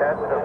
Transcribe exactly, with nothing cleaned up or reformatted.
ten to